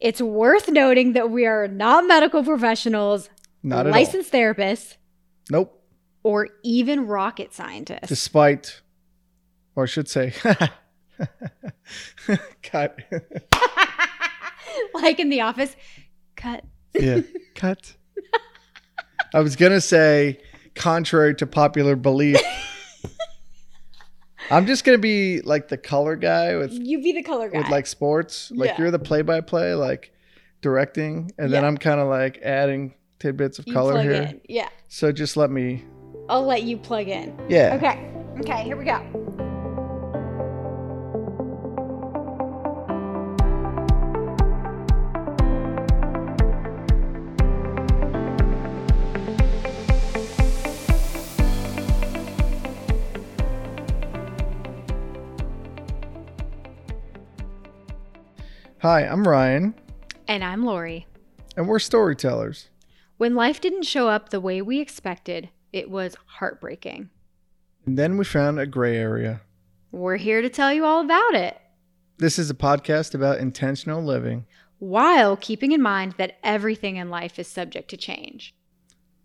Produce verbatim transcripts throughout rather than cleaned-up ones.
It's worth noting that we are not medical professionals, not licensed all. therapists. Nope. Or even rocket scientists. Despite, or I should say, cut. Like in The Office, cut. Yeah, cut. I was going to say, contrary to popular belief, I'm just going to be like the color guy. with You be the color guy. With like sports. Like yeah. You're the play-by-play, like directing. And yeah. then I'm kind of like adding tidbits of you color plug here. In. Yeah. So just let me. I'll let you plug in. Yeah. Okay. Okay. Here we go. Hi, I'm Ryan. And I'm Lori. And we're storytellers. When life didn't show up the way we expected, it was heartbreaking. And then we found a gray area. We're here to tell you all about it. This is a podcast about intentional living. While keeping in mind that everything in life is subject to change.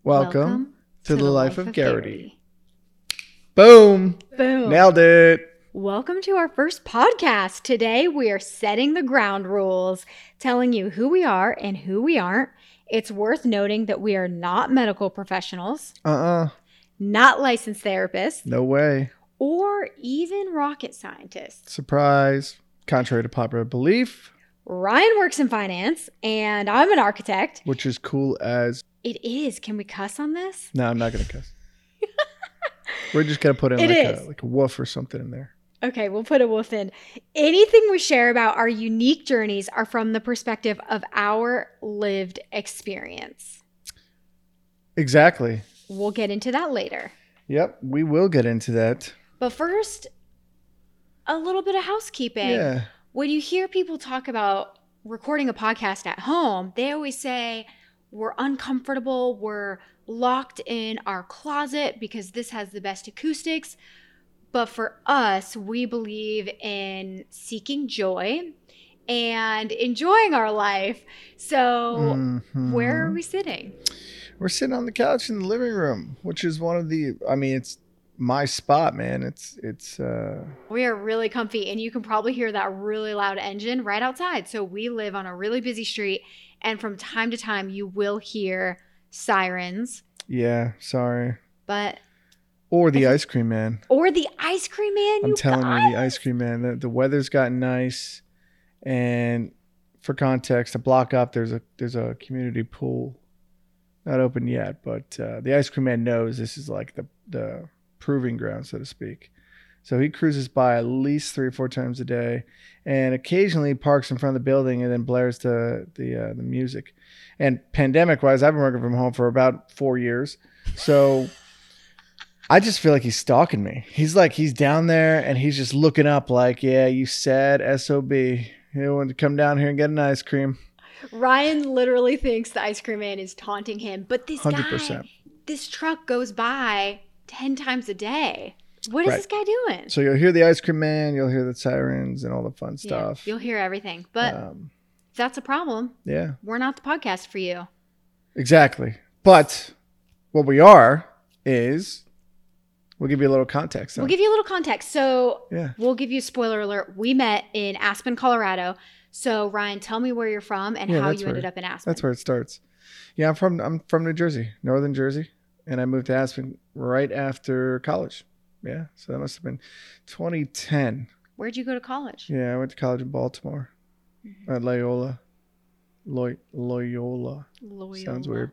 Welcome, Welcome to, to the, the Life, Life of Garrity. Garrity. Boom. Boom. Nailed it. Welcome to our first podcast. Today we are setting the ground rules, telling you who we are and who we aren't. It's worth noting that we are not medical professionals, uh-uh, not licensed therapists, no way, or even rocket scientists. Surprise. Contrary to popular belief, Ryan works in finance, and I'm an architect. Which is cool as... It is. Can we cuss on this? No, I'm not going to cuss. We're just going to put in like a, like a woof or something in there. Okay, we'll put a woof in. Anything we share about our unique journeys are from the perspective of our lived experience. Exactly. We'll get into that later. Yep, we will get into that. But first, a little bit of housekeeping. Yeah. When you hear people talk about recording a podcast at home, they always say, we're uncomfortable, we're locked in our closet because this has the best acoustics. But for us, we believe in seeking joy and enjoying our life. So mm-hmm. Where are we sitting? We're sitting on the couch in the living room, which is one of the, I mean, it's my spot, man. It's, it's, uh, we are really comfy, and you can probably hear that really loud engine right outside. So we live on a really busy street, and from time to time you will hear sirens. Yeah. Sorry. But. Or the ice cream man. Or the ice cream man, I'm you telling guys. you, the ice cream man. The, the weather's gotten nice. And for context, a block up, there's a there's a community pool. Not open yet, but uh, the ice cream man knows this is like the, the proving ground, so to speak. So he cruises by at least three or four times a day. And occasionally parks in front of the building and then blares the, the, uh, the music. And pandemic-wise, I've been working from home for about four years. So... I just feel like he's stalking me. He's like, he's down there and he's just looking up like, yeah, you sad S O B. You want to come down here and get an ice cream. Ryan literally thinks the ice cream man is taunting him. But this one hundred percent. guy, this truck goes by ten times a day. What is right. this guy doing? So you'll hear the ice cream man. You'll hear the sirens and all the fun stuff. Yeah, you'll hear everything. But um, if that's a problem, yeah, we're not the podcast for you. Exactly. But what we are is... We'll give you a little context. Huh? We'll give you a little context. So yeah. We'll give you a spoiler alert. We met in Aspen, Colorado. So Ryan, tell me where you're from and yeah, how you where, ended up in Aspen. That's where it starts. Yeah, I'm from I'm from New Jersey, northern Jersey. And I moved to Aspen right after college. Yeah. So that must have been twenty ten. Where'd you go to college? Yeah, I went to college in Baltimore. Mm-hmm. At Loyola. Loy- Loyola. Loyola. Sounds weird.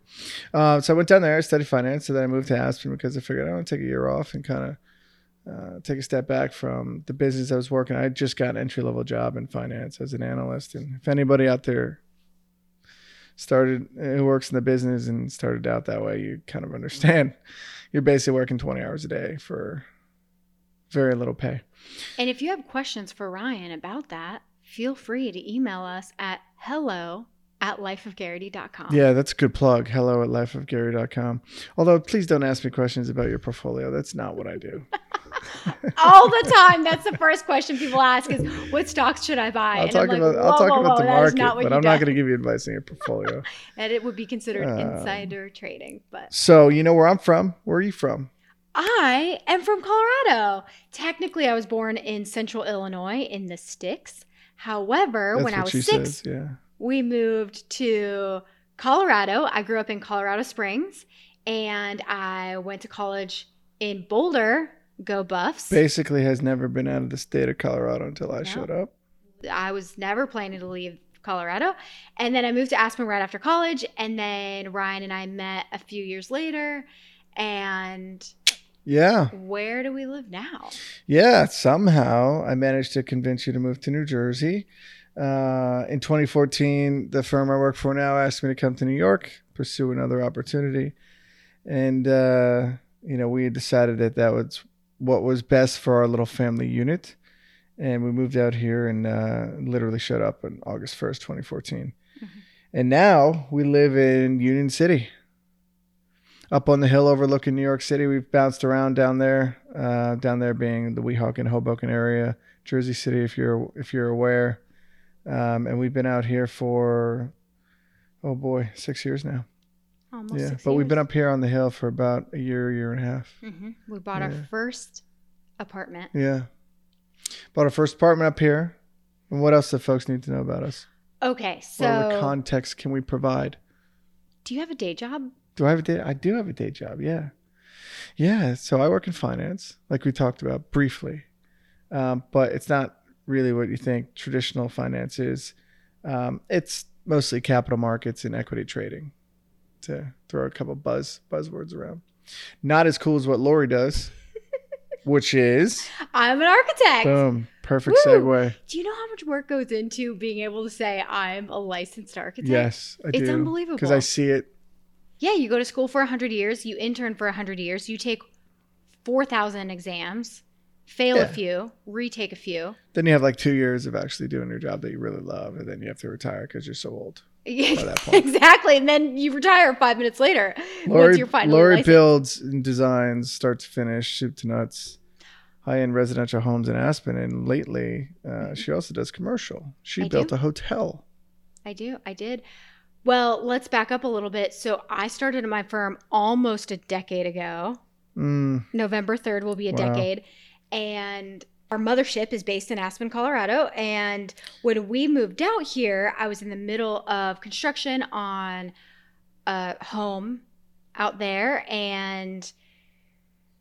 Uh, so I went down there, I studied finance, and then I moved to Aspen because I figured I want to take a year off and kind of uh, take a step back from the business I was working. I just got an entry-level job in finance as an analyst. And if anybody out there started who works in the business and started out that way, you kind of understand. You're basically working twenty hours a day for very little pay. And if you have questions for Ryan about that, feel free to email us at hello at life of garrity dot com. Yeah, that's a good plug. Hello at life of garrity dot com. Although, please don't ask me questions about your portfolio. That's not what I do. All the time. That's the first question people ask is, what stocks should I buy? I'll and talk I'm about, like, I'll talk whoa, about whoa, the market, but I'm done. Not going to give you advice on your portfolio. And it would be considered um, insider trading. But so you know where I'm from. Where are you from? I am from Colorado. Technically, I was born in central Illinois in the sticks. However, that's when I was six, says, yeah. we moved to Colorado. I grew up in Colorado Springs, and I went to college in Boulder. Go Buffs. Basically has never been out of the state of Colorado until I no. showed up. I was never planning to leave Colorado. And then I moved to Aspen right after college. And then Ryan and I met a few years later. And yeah, where do we live now? Yeah, somehow I managed to convince you to move to New Jersey. Uh, in twenty fourteen, the firm I work for now asked me to come to New York, pursue another opportunity. And, uh, you know, we had decided that that was what was best for our little family unit. And we moved out here and uh, literally showed up on August first, twenty fourteen. Mm-hmm. And now we live in Union City. Up on the hill overlooking New York City, we've bounced around down there, uh, down there being the Weehawken, Hoboken area, Jersey City, if you're if you're aware. Um, and we've been out here for, oh boy, six years now. Almost yeah, but years. We've been up here on the hill for about a year, year and a half. Mm-hmm. We bought yeah. our first apartment. Yeah. Bought our first apartment up here. And what else do folks need to know about us? Okay, so. What other context can we provide? Do you have a day job? Do I have a day? I do have a day job, yeah. Yeah, so I work in finance, like we talked about briefly. Um, but it's not really what you think traditional finance is. Um, it's mostly capital markets and equity trading. To throw a couple buzz buzzwords around. Not as cool as what Lori does, which is... I'm an architect. Boom. Perfect Woo. Segue. Do you know how much work goes into being able to say I'm a licensed architect? Yes, I it's do. It's unbelievable. Because I see it. Yeah, you go to school for one hundred years. You intern for one hundred years. You take four thousand exams, fail yeah. a few, retake a few. Then you have like two years of actually doing your job that you really love, and then you have to retire because you're so old. Yeah, exactly. And then you retire five minutes later. Lori, your Lori builds and designs, start to finish, soup to nuts, high-end residential homes in Aspen. And lately, uh, mm-hmm. she also does commercial. She I built do. a hotel. I do. I did. Well, let's back up a little bit. So I started my firm almost a decade ago. Mm. November third will be a wow. decade. And our mothership is based in Aspen, Colorado, and when we moved out here, I was in the middle of construction on a home out there, and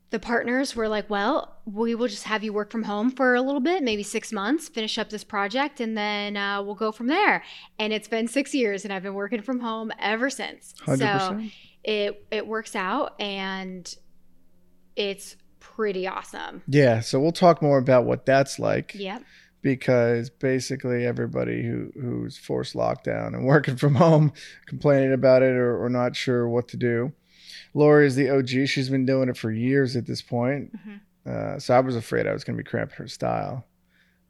the partners were like, well, we will just have you work from home for a little bit, maybe six months, finish up this project, and then uh, we'll go from there. And it's been six years, and I've been working from home ever since. one hundred percent. So it, it works out, and it's pretty awesome. Yeah, so we'll talk more about what that's like. Yep. Because basically everybody who who's forced lockdown and working from home, complaining about it or, or not sure what to do. Lori is the O G. She's been doing it for years at this point. Mm-hmm. Uh, so I was afraid I was going to be cramping her style.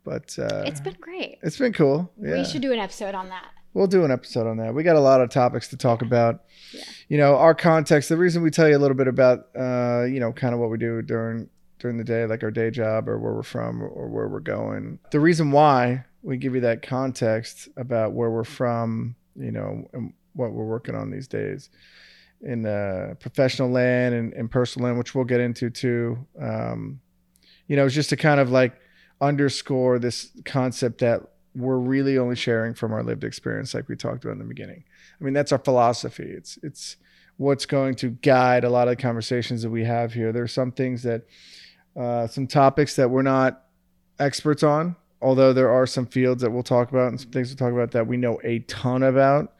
But uh, it's been great. It's been cool. Yeah. We should do an episode on that. We'll do an episode on that. We got a lot of topics to talk about. Yeah. You know, our context, the reason we tell you a little bit about, uh, you know, kind of what we do during during the day, like our day job or where we're from or where we're going. The reason why we give you that context about where we're from, you know, and what we're working on these days in uh, professional land and, and personal land, which we'll get into too, um, you know, it's just to kind of like underscore this concept that we're really only sharing from our lived experience, like we talked about in the beginning. I mean, that's our philosophy. It's it's what's going to guide a lot of the conversations that we have here. There are some things that, uh, some topics that we're not experts on, although there are some fields that we'll talk about and some things we'll talk about that we know a ton about,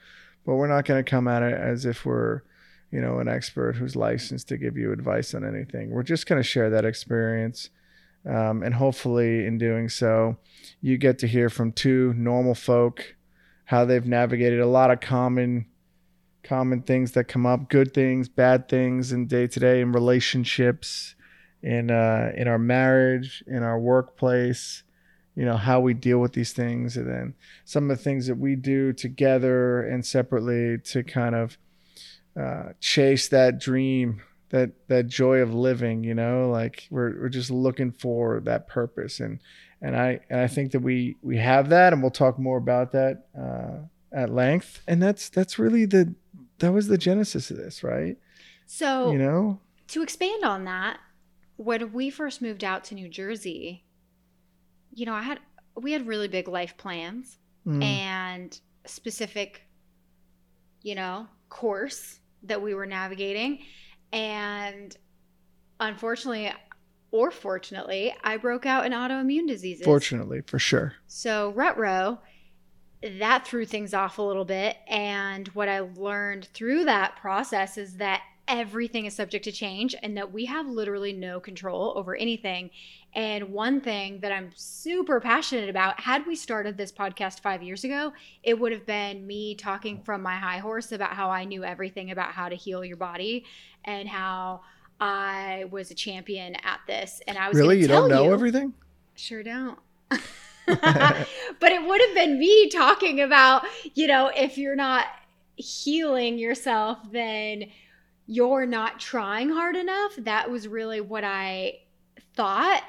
but we're not going to come at it as if we're, you know, an expert who's licensed to give you advice on anything. We're just going to share that experience. Um, and hopefully in doing so, you get to hear from two normal folk, how they've navigated a lot of common common things that come up, good things, bad things in day-to-day, in relationships, in, uh, in our marriage, in our workplace, you know, how we deal with these things. And then some of the things that we do together and separately to kind of uh, chase that dream that that joy of living, you know, like we're we're just looking for that purpose. And and I and I think that we we have that, and we'll talk more about that uh, at length. And that's that's really the that was the genesis of this, right? So, you know, to expand on that, when we first moved out to New Jersey, you know, I had we had really big life plans mm. and specific, you know, course that we were navigating. And unfortunately, or fortunately, I broke out in autoimmune diseases. Fortunately, for sure. So Retro, that threw things off a little bit. And what I learned through that process is that everything is subject to change, and that we have literally no control over anything. And one thing that I'm super passionate about, had we started this podcast five years ago, it would have been me talking from my high horse about how I knew everything about how to heal your body and how I was a champion at this. And I was really, you don't know you, everything? Sure don't. But it would have been me talking about, you know, if you're not healing yourself, then you're not trying hard enough. That was really what I thought.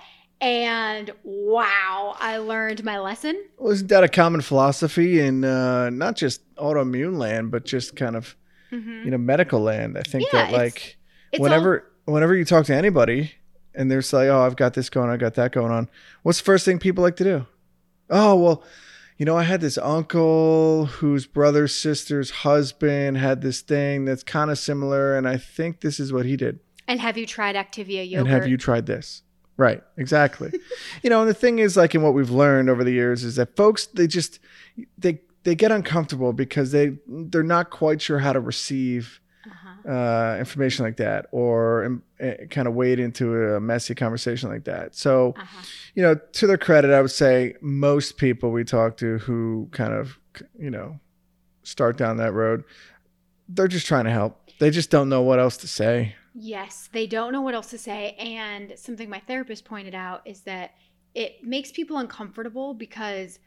And wow, I learned my lesson. Well, isn't that a common philosophy in uh, not just autoimmune land, but just kind of, mm-hmm. you know, medical land? I think yeah, that like it's, it's whenever all... whenever you talk to anybody and they're like, oh, I've got this going on, I've got that going on. What's the first thing people like to do? Oh, well, you know, I had this uncle whose brother's sister's husband had this thing that's kind of similar, and I think this is what he did. And have you tried Activia yogurt? And have you tried this? Right, exactly. You know, and the thing is, like, in what we've learned over the years is that folks, they just, they they get uncomfortable because they, they're not quite sure how to receive uh-huh. uh, information like that, or um, kind of wade into a messy conversation like that. So, uh-huh. you know, to their credit, I would say most people we talk to who kind of, you know, start down that road, they're just trying to help. They just don't know what else to say. Yes, they don't know what else to say. And something my therapist pointed out is that it makes people uncomfortable because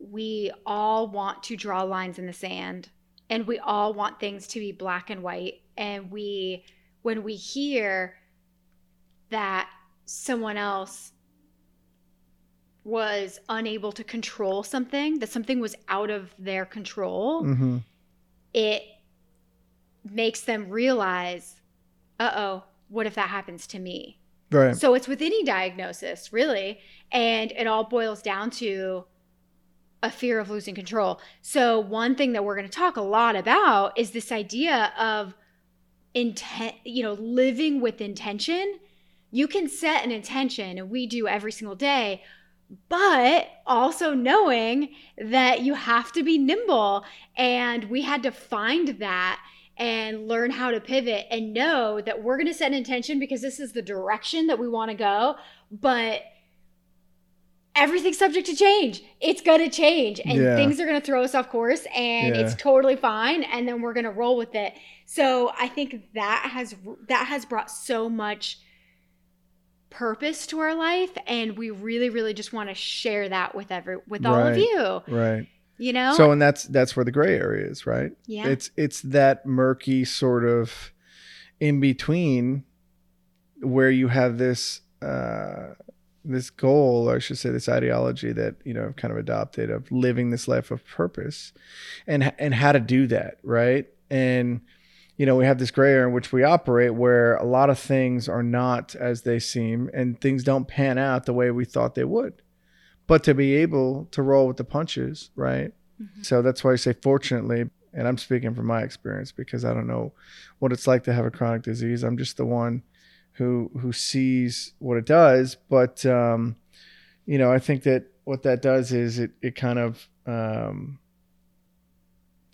we all want to draw lines in the sand, and we all want things to be black and white. And we, when we hear that someone else was unable to control something, that something was out of their control, mm-hmm. it makes them realize, uh-oh, what if that happens to me? Right. So it's with any diagnosis, really. And it all boils down to a fear of losing control. So one thing that we're going to talk a lot about is this idea of intent, you know, living with intention. You can set an intention, and we do every single day, but also knowing that you have to be nimble. And we had to find that and learn how to pivot and know that we're going to set an intention because this is the direction that we want to go, but everything's subject to change. It's going to change, and yeah. things are going to throw us off course, and yeah. it's totally fine. And then we're going to roll with it. So I think that has, that has brought so much purpose to our life. And we really, really just want to share that with every, with all right. of you. Right. You know? So, and that's, that's where the gray area is, right? Yeah. It's, it's that murky sort of in between where you have this, uh, this goal, or I should say this ideology that, you know, I've kind of adopted of living this life of purpose, and, and how to do that. Right. And, you know, we have this gray area in which we operate where a lot of things are not as they seem, and things don't pan out the way we thought they would, but to be able to roll with the punches. Right. Mm-hmm. So that's why I say, fortunately, and I'm speaking from my experience because I don't know what it's like to have a chronic disease. I'm just the one who who sees what it does. But, um, you know, I think that what that does is it, it kind of um,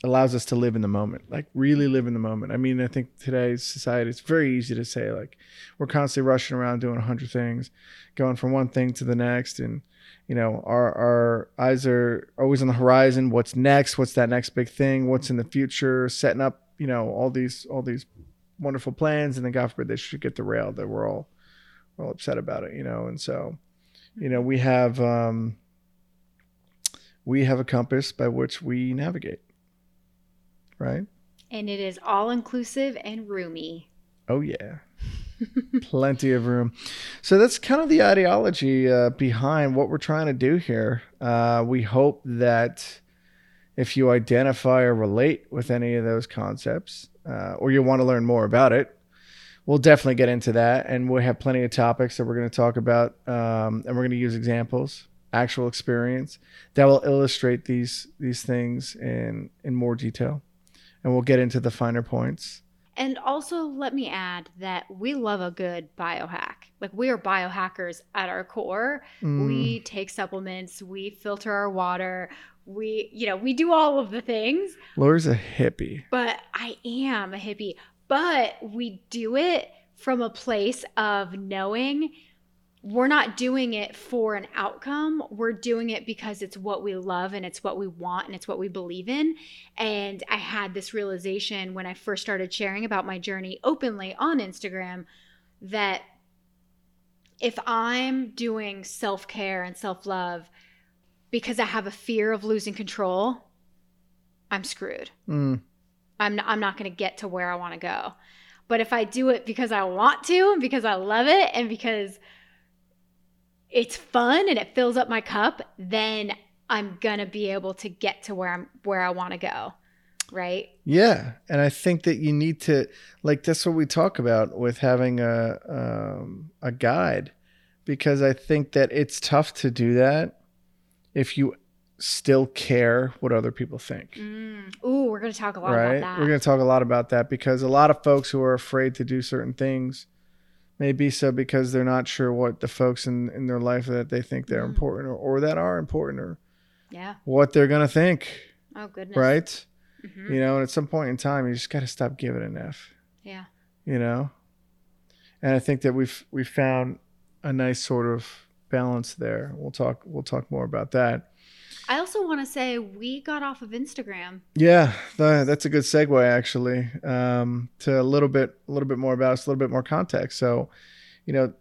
allows us to live in the moment, like really live in the moment. I mean, I think today's society, it's very easy to say, like, we're constantly rushing around doing a hundred things, going from one thing to the next. And, you know, our, our eyes are always on the horizon. What's next? What's that next big thing? What's in the future? Setting up, you know, all these all these wonderful plans, and then God forbid they should get derailed, that we're all we're all upset about it, you know. And so, you know, we have um we have a compass by which we navigate, right? And it is all inclusive and roomy. Oh, yeah. Plenty of room. So that's kind of the ideology uh, behind what we're trying to do here. Uh, we hope that if you identify or relate with any of those concepts, uh, or you want to learn more about it, we'll definitely get into that. And we'll have plenty of topics that we're going to talk about. Um, and we're going to use examples, actual experience that will illustrate these, these things in, in more detail. And we'll get into the finer points. And also, let me add that we love a good biohack. Like, we are biohackers at our core. Mm. We take supplements. We filter our water. We, you know, we do all of the things. Laura's a hippie. But I am a hippie. But we do it from a place of knowing we're not doing it for an outcome. We're doing it because it's what we love and it's what we want and it's what we believe in. And I had this realization when I first started sharing about my journey openly on Instagram that if I'm doing self-care and self-love because I have a fear of losing control, I'm screwed. Mm. I'm not, I'm not going to get to where I want to go. But if I do it because I want to and because I love it and because it's fun and it fills up my cup, then I'm going to be able to get to where I'm, where I want to go. Right. Yeah. And I think that you need to, like, that's what we talk about with having a, um, a guide, because I think that it's tough to do that if you still care what other people think. Mm. Ooh, we're going to talk a lot right? about that. We're going to talk a lot about that because a lot of folks who are afraid to do certain things may be so because they're not sure what the folks in, in their life that they think they're mm. important or, or that are important or yeah, what they're going to think. Oh, goodness. Right? Mm-hmm. You know, and at some point in time, you just got to stop giving an F. Yeah. You know? And I think that we've we've found a nice sort of balance there. We'll talk we'll talk more about that. I also want to say we got off of Instagram. Yeah, the, that's a good segue actually um, to a little bit, a little bit more about us, a little bit more context. So, you know,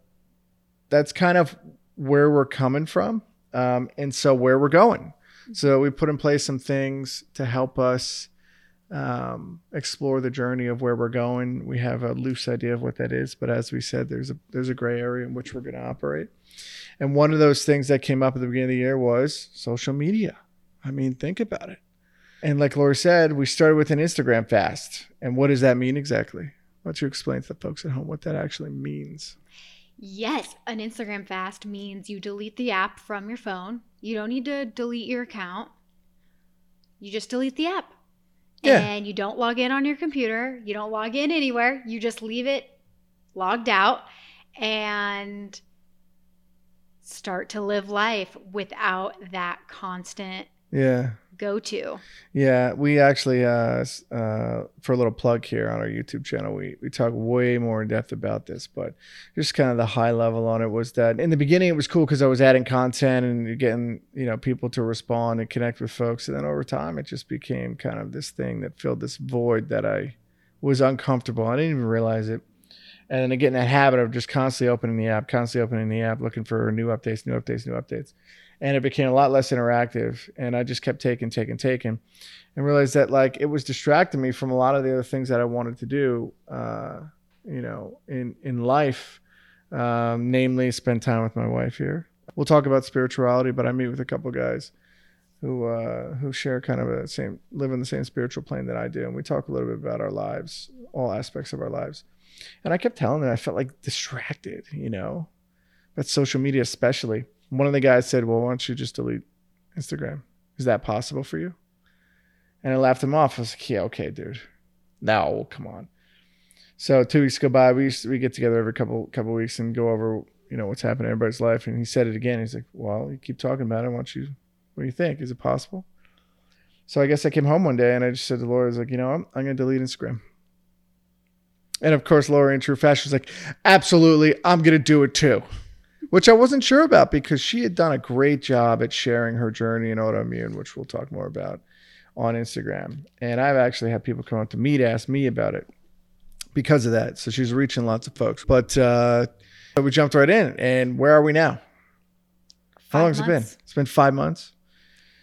that's kind of where we're coming from, um, and so where we're going. So we put in place some things to help us um, explore the journey of where we're going. We have a loose idea of what that is, but as we said, there's a there's a gray area in which we're going to operate. And one of those things that came up at the beginning of the year was social media. I mean, think about it. And like Laura said, we started with an Instagram fast. And what does that mean exactly? Why don't you explain to the folks at home what that actually means? Yes, an Instagram fast means you delete the app from your phone. You don't need to delete your account. You just delete the app. Yeah. And you don't log in on your computer. You don't log in anywhere. You just leave it logged out. And start to live life without that constant yeah go-to. Yeah, we actually uh uh for a little plug here on our YouTube channel, we we talk way more in depth about this, but just kind of the high level on it was that in the beginning it was cool because I was adding content and getting, you know, people to respond and connect with folks, and then over time it just became kind of this thing that filled this void that I was uncomfortable. I didn't even realize it. And then again, that habit of just constantly opening the app, constantly opening the app, looking for new updates, new updates, new updates. And it became a lot less interactive. And I just kept taking, taking, taking. And realized that, like, it was distracting me from a lot of the other things that I wanted to do, uh, you know, in, in life. Um, namely, spend time with my wife here. We'll talk about spirituality, but I meet with a couple guys who uh, who share kind of a same, live in the same spiritual plane that I do. And we talk a little bit about our lives, all aspects of our lives. And I kept telling them I felt like distracted, you know, but social media especially. One of the guys said, well, why don't you just delete Instagram? Is that possible for you? And I laughed him off. I was like, yeah, okay, dude. No, come on. So two weeks go by. We used to, we get together every couple couple weeks and go over, you know, what's happened in everybody's life. And he said it again. He's like, well, you keep talking about it. Why don't you, what do you think? Is it possible? So I guess I came home one day and I just said to Laura, I was like, you know, I'm, I'm going to delete Instagram. And of course, Laura, in true fashion, was like, absolutely, I'm going to do it too, which I wasn't sure about because she had done a great job at sharing her journey in autoimmune, which we'll talk more about on Instagram. And I've actually had people come up to me to ask me about it because of that. So she's reaching lots of folks. But uh, we jumped right in. And where are we now? Five how long months. has it been? It's been five months.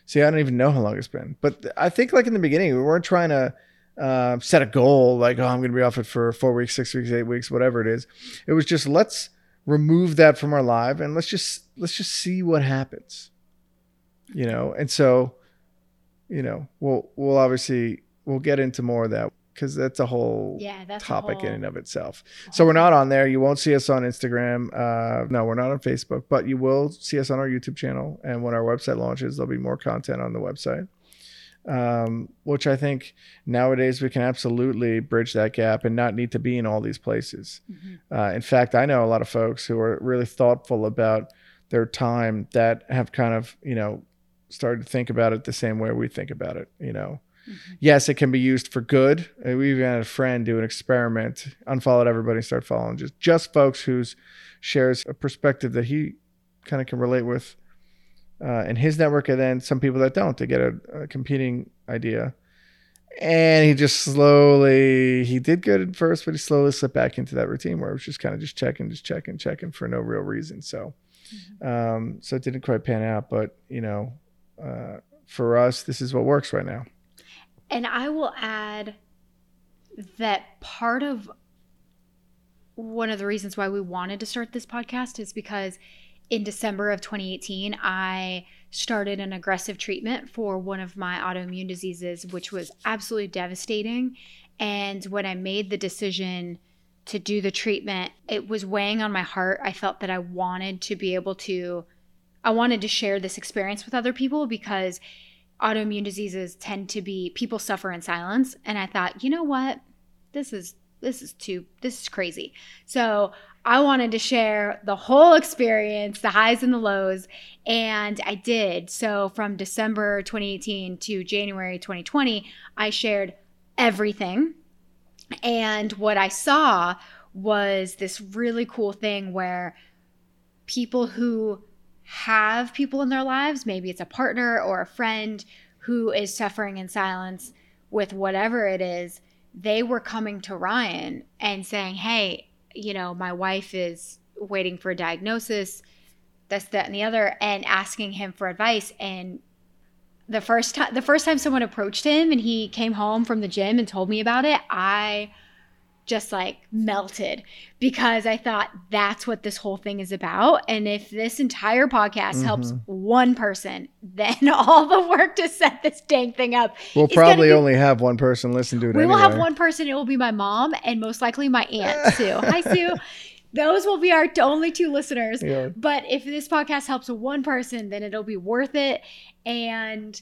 See, I don't even know how long it's been. But I think like in the beginning, we weren't trying to uh, set a goal like, oh, I'm going to be off it for four weeks, six weeks, eight weeks, whatever it is. It was just, let's remove that from our life and let's just, let's just see what happens, you know? And so, you know, we'll, we'll obviously, we'll get into more of that, because that's a whole yeah, that's topic a whole... in and of itself. So we're not on there. You won't see us on Instagram. Uh, no, we're not on Facebook, but you will see us on our YouTube channel. And when our website launches, there'll be more content on the website, um, which I think nowadays we can absolutely bridge that gap and not need to be in all these places. Mm-hmm. Uh, in fact, I know a lot of folks who are really thoughtful about their time that have kind of, you know, started to think about it the same way we think about it, you know. Yes, it can be used for good. We even had a friend do an experiment, unfollowed everybody, start following just, just folks whose shares a perspective that he kind of can relate with uh, in his network, and then some people that don't, to get a, a competing idea. And he just slowly, he did good at first, but he slowly slipped back into that routine where it was just kind of just checking, just checking, checking for no real reason. So, um, so it didn't quite pan out, but you know, uh, for us, this is what works right now. And I will add that part of one of the reasons why we wanted to start this podcast is because in December of twenty eighteen, I started an aggressive treatment for one of my autoimmune diseases, which was absolutely devastating. And when I made the decision to do the treatment, it was weighing on my heart. I felt that I wanted to be able to, I wanted to share this experience with other people, because autoimmune diseases tend to be, people suffer in silence. And I thought, you know what, this is, this is too, this is crazy. So I wanted to share the whole experience, the highs and the lows, and I did. So from December twenty eighteen to January twenty twenty, I shared everything. And what I saw was this really cool thing where people who have people in their lives, maybe it's a partner or a friend who is suffering in silence with whatever it is, they were coming to Ryan and saying, hey, you know, my wife is waiting for a diagnosis, this, that, and the other, and asking him for advice. And the first time, the first time someone approached him and he came home from the gym and told me about it, I just like melted, because I thought that's what this whole thing is about. And if this entire podcast mm-hmm. helps one person, then all the work to set this dang thing up. We'll probably be, only have one person listen to it. We anyway. will have one person. It will be my mom and most likely my aunt, Sue. Hi, Sue. Those will be our only two listeners. Yeah. But if this podcast helps one person, then it'll be worth it. And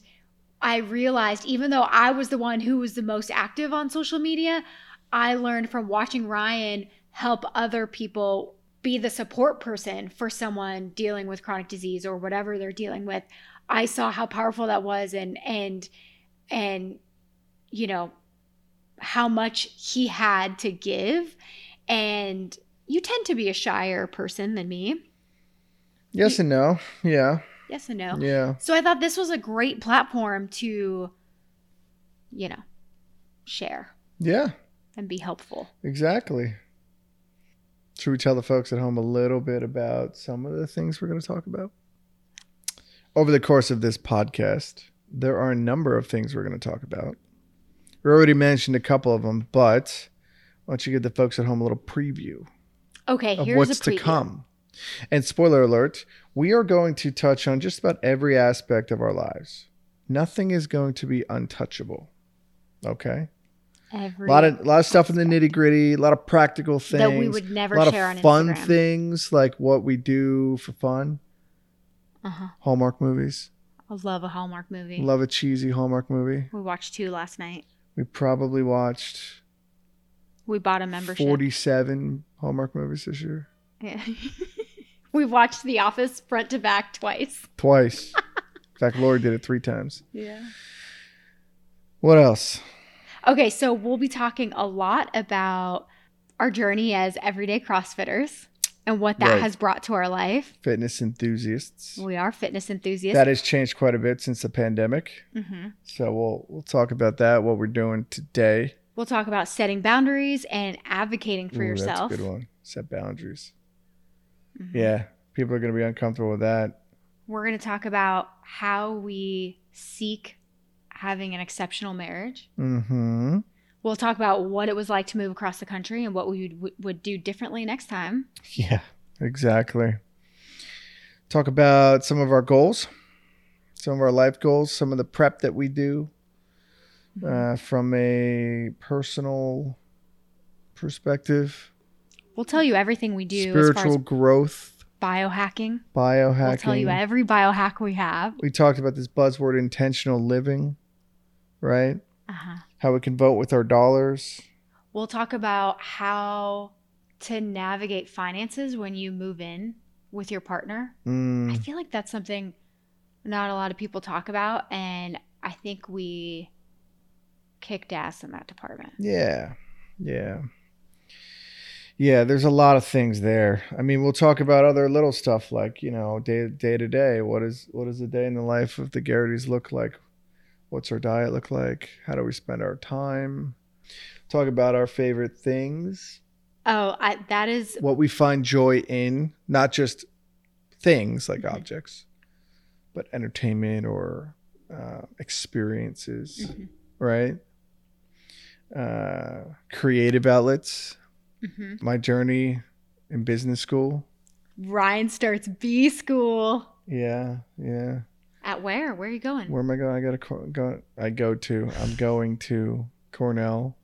I realized, even though I was the one who was the most active on social media, I learned from watching Ryan help other people be the support person for someone dealing with chronic disease or whatever they're dealing with. I saw how powerful that was, and and and you know how much he had to give. And you tend to be a shyer person than me. Yes you, and no. Yeah. Yes and no. Yeah. So I thought this was a great platform to, you know, share. Yeah. And be helpful. Exactly. Should we tell the folks at home a little bit about some of the things we're going to talk about? Over the course of this podcast, there are a number of things we're going to talk about. We already mentioned a couple of them, but why don't you give the folks at home a little preview? Okay, here's what's a preview. To come. And spoiler alert, we are going to touch on just about every aspect of our lives. Nothing is going to be untouchable. Okay? Every a lot of a lot of stuff aspect. In the nitty gritty, a lot of practical things that we would never share on Instagram. A lot of fun things like what we do for fun. Uh-huh. Hallmark movies. I love a Hallmark movie. Love a cheesy Hallmark movie. We watched two last night. We probably watched. We bought a membership. forty-seven Hallmark movies this year. Yeah, we watched The Office front to back twice. Twice. In fact, Lori did it three times. Yeah. What else? Okay, so we'll be talking a lot about our journey as everyday CrossFitters and what that right. has brought to our life. Fitness enthusiasts. We are fitness enthusiasts. That has changed quite a bit since the pandemic. Mm-hmm. So we'll we'll talk about that, what we're doing today. We'll talk about setting boundaries and advocating for Ooh, yourself. That's a good one. Set boundaries. Mm-hmm. Yeah, people are going to be uncomfortable with that. We're going to talk about how we seek having an exceptional marriage. Mm-hmm. We'll talk about what it was like to move across the country and what we would, would do differently next time. Yeah, exactly. Talk about some of our goals, some of our life goals, some of the prep that we do uh, from a personal perspective. We'll tell you everything we do. Spiritual as far as growth. Biohacking. Biohacking. We'll tell you every biohack we have. We talked about this buzzword, intentional living, right? Uh-huh. How we can vote with our dollars. We'll talk about how to navigate finances when you move in with your partner. Mm. I feel like that's something not a lot of people talk about. And I think we kicked ass in that department. Yeah. Yeah. Yeah, there's a lot of things there. I mean, we'll talk about other little stuff like, you know, day, day to day. What is what does a day in the life of the Garrity's look like? What's our diet look like? How do we spend our time? Talk about our favorite things. Oh, I, that is... What we find joy in, not just things like mm-hmm. objects, but entertainment or uh, experiences, mm-hmm. right? Uh, creative outlets. Mm-hmm. My journey in business school. Ryan starts B school. Yeah, yeah. At where? Where are you going? Where am I going? I gotta go. I go to. I'm going to Cornell.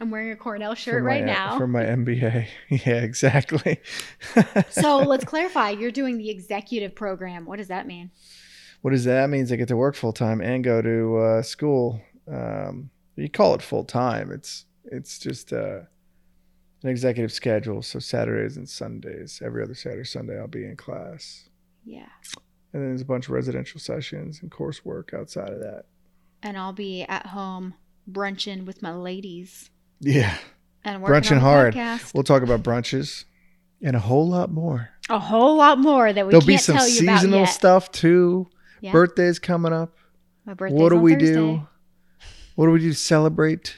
I'm wearing a Cornell shirt my, right now for my M B A. Yeah, exactly. So let's clarify. You're doing the executive program. What does that mean? What does that mean? I get to work full time and go to uh, school. Um, you call it full time. It's it's just. Uh, An executive schedule, so Saturdays and Sundays. Every other Saturday, Sunday, I'll be in class. Yeah. And then there's a bunch of residential sessions and coursework outside of that. And I'll be at home brunching with my ladies. Yeah. And working brunching on the hard. Podcast. We'll talk about brunches and a whole lot more. A whole lot more that we There'll can't tell you about yet. There'll be some seasonal stuff too. Yeah. Birthday's coming up. My birthday's What do on we Thursday. do? What do we do to celebrate?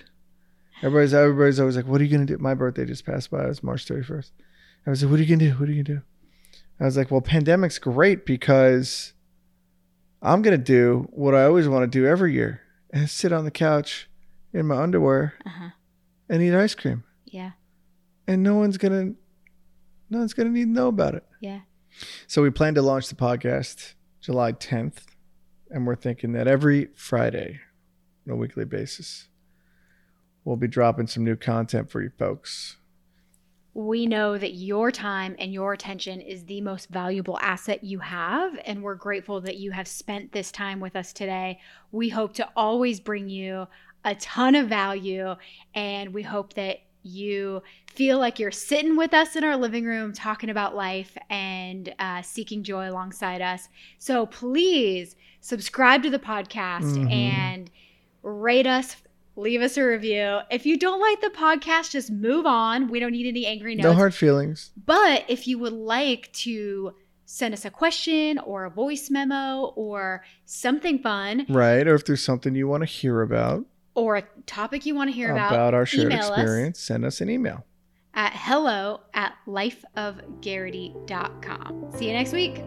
Everybody's everybody's always like, what are you going to do? My birthday just passed by. It was March thirty-first. I was like, what are you going to do? What are you going to do? I was like, well, pandemic's great because I'm going to do what I always want to do every year and sit on the couch in my underwear uh-huh. and eat ice cream. Yeah. And no one's going to, no one's going to need to know about it. Yeah. So we plan to launch the podcast July tenth. And we're thinking that every Friday on a weekly basis, we'll be dropping some new content for you folks. We know that your time and your attention is the most valuable asset you have, and we're grateful that you have spent this time with us today. We hope to always bring you a ton of value, and we hope that you feel like you're sitting with us in our living room talking about life and uh, seeking joy alongside us. So please subscribe to the podcast mm-hmm. and rate us. Leave us a review. If you don't like the podcast, just move on. We don't need any angry notes. No hard feelings. But if you would like to send us a question or a voice memo or something fun. Right. Or if there's something you want to hear about. Or a topic you want to hear about. About our shared experience. Us. Send us an email. At hello at lifeofgarrity dot com. See you next week.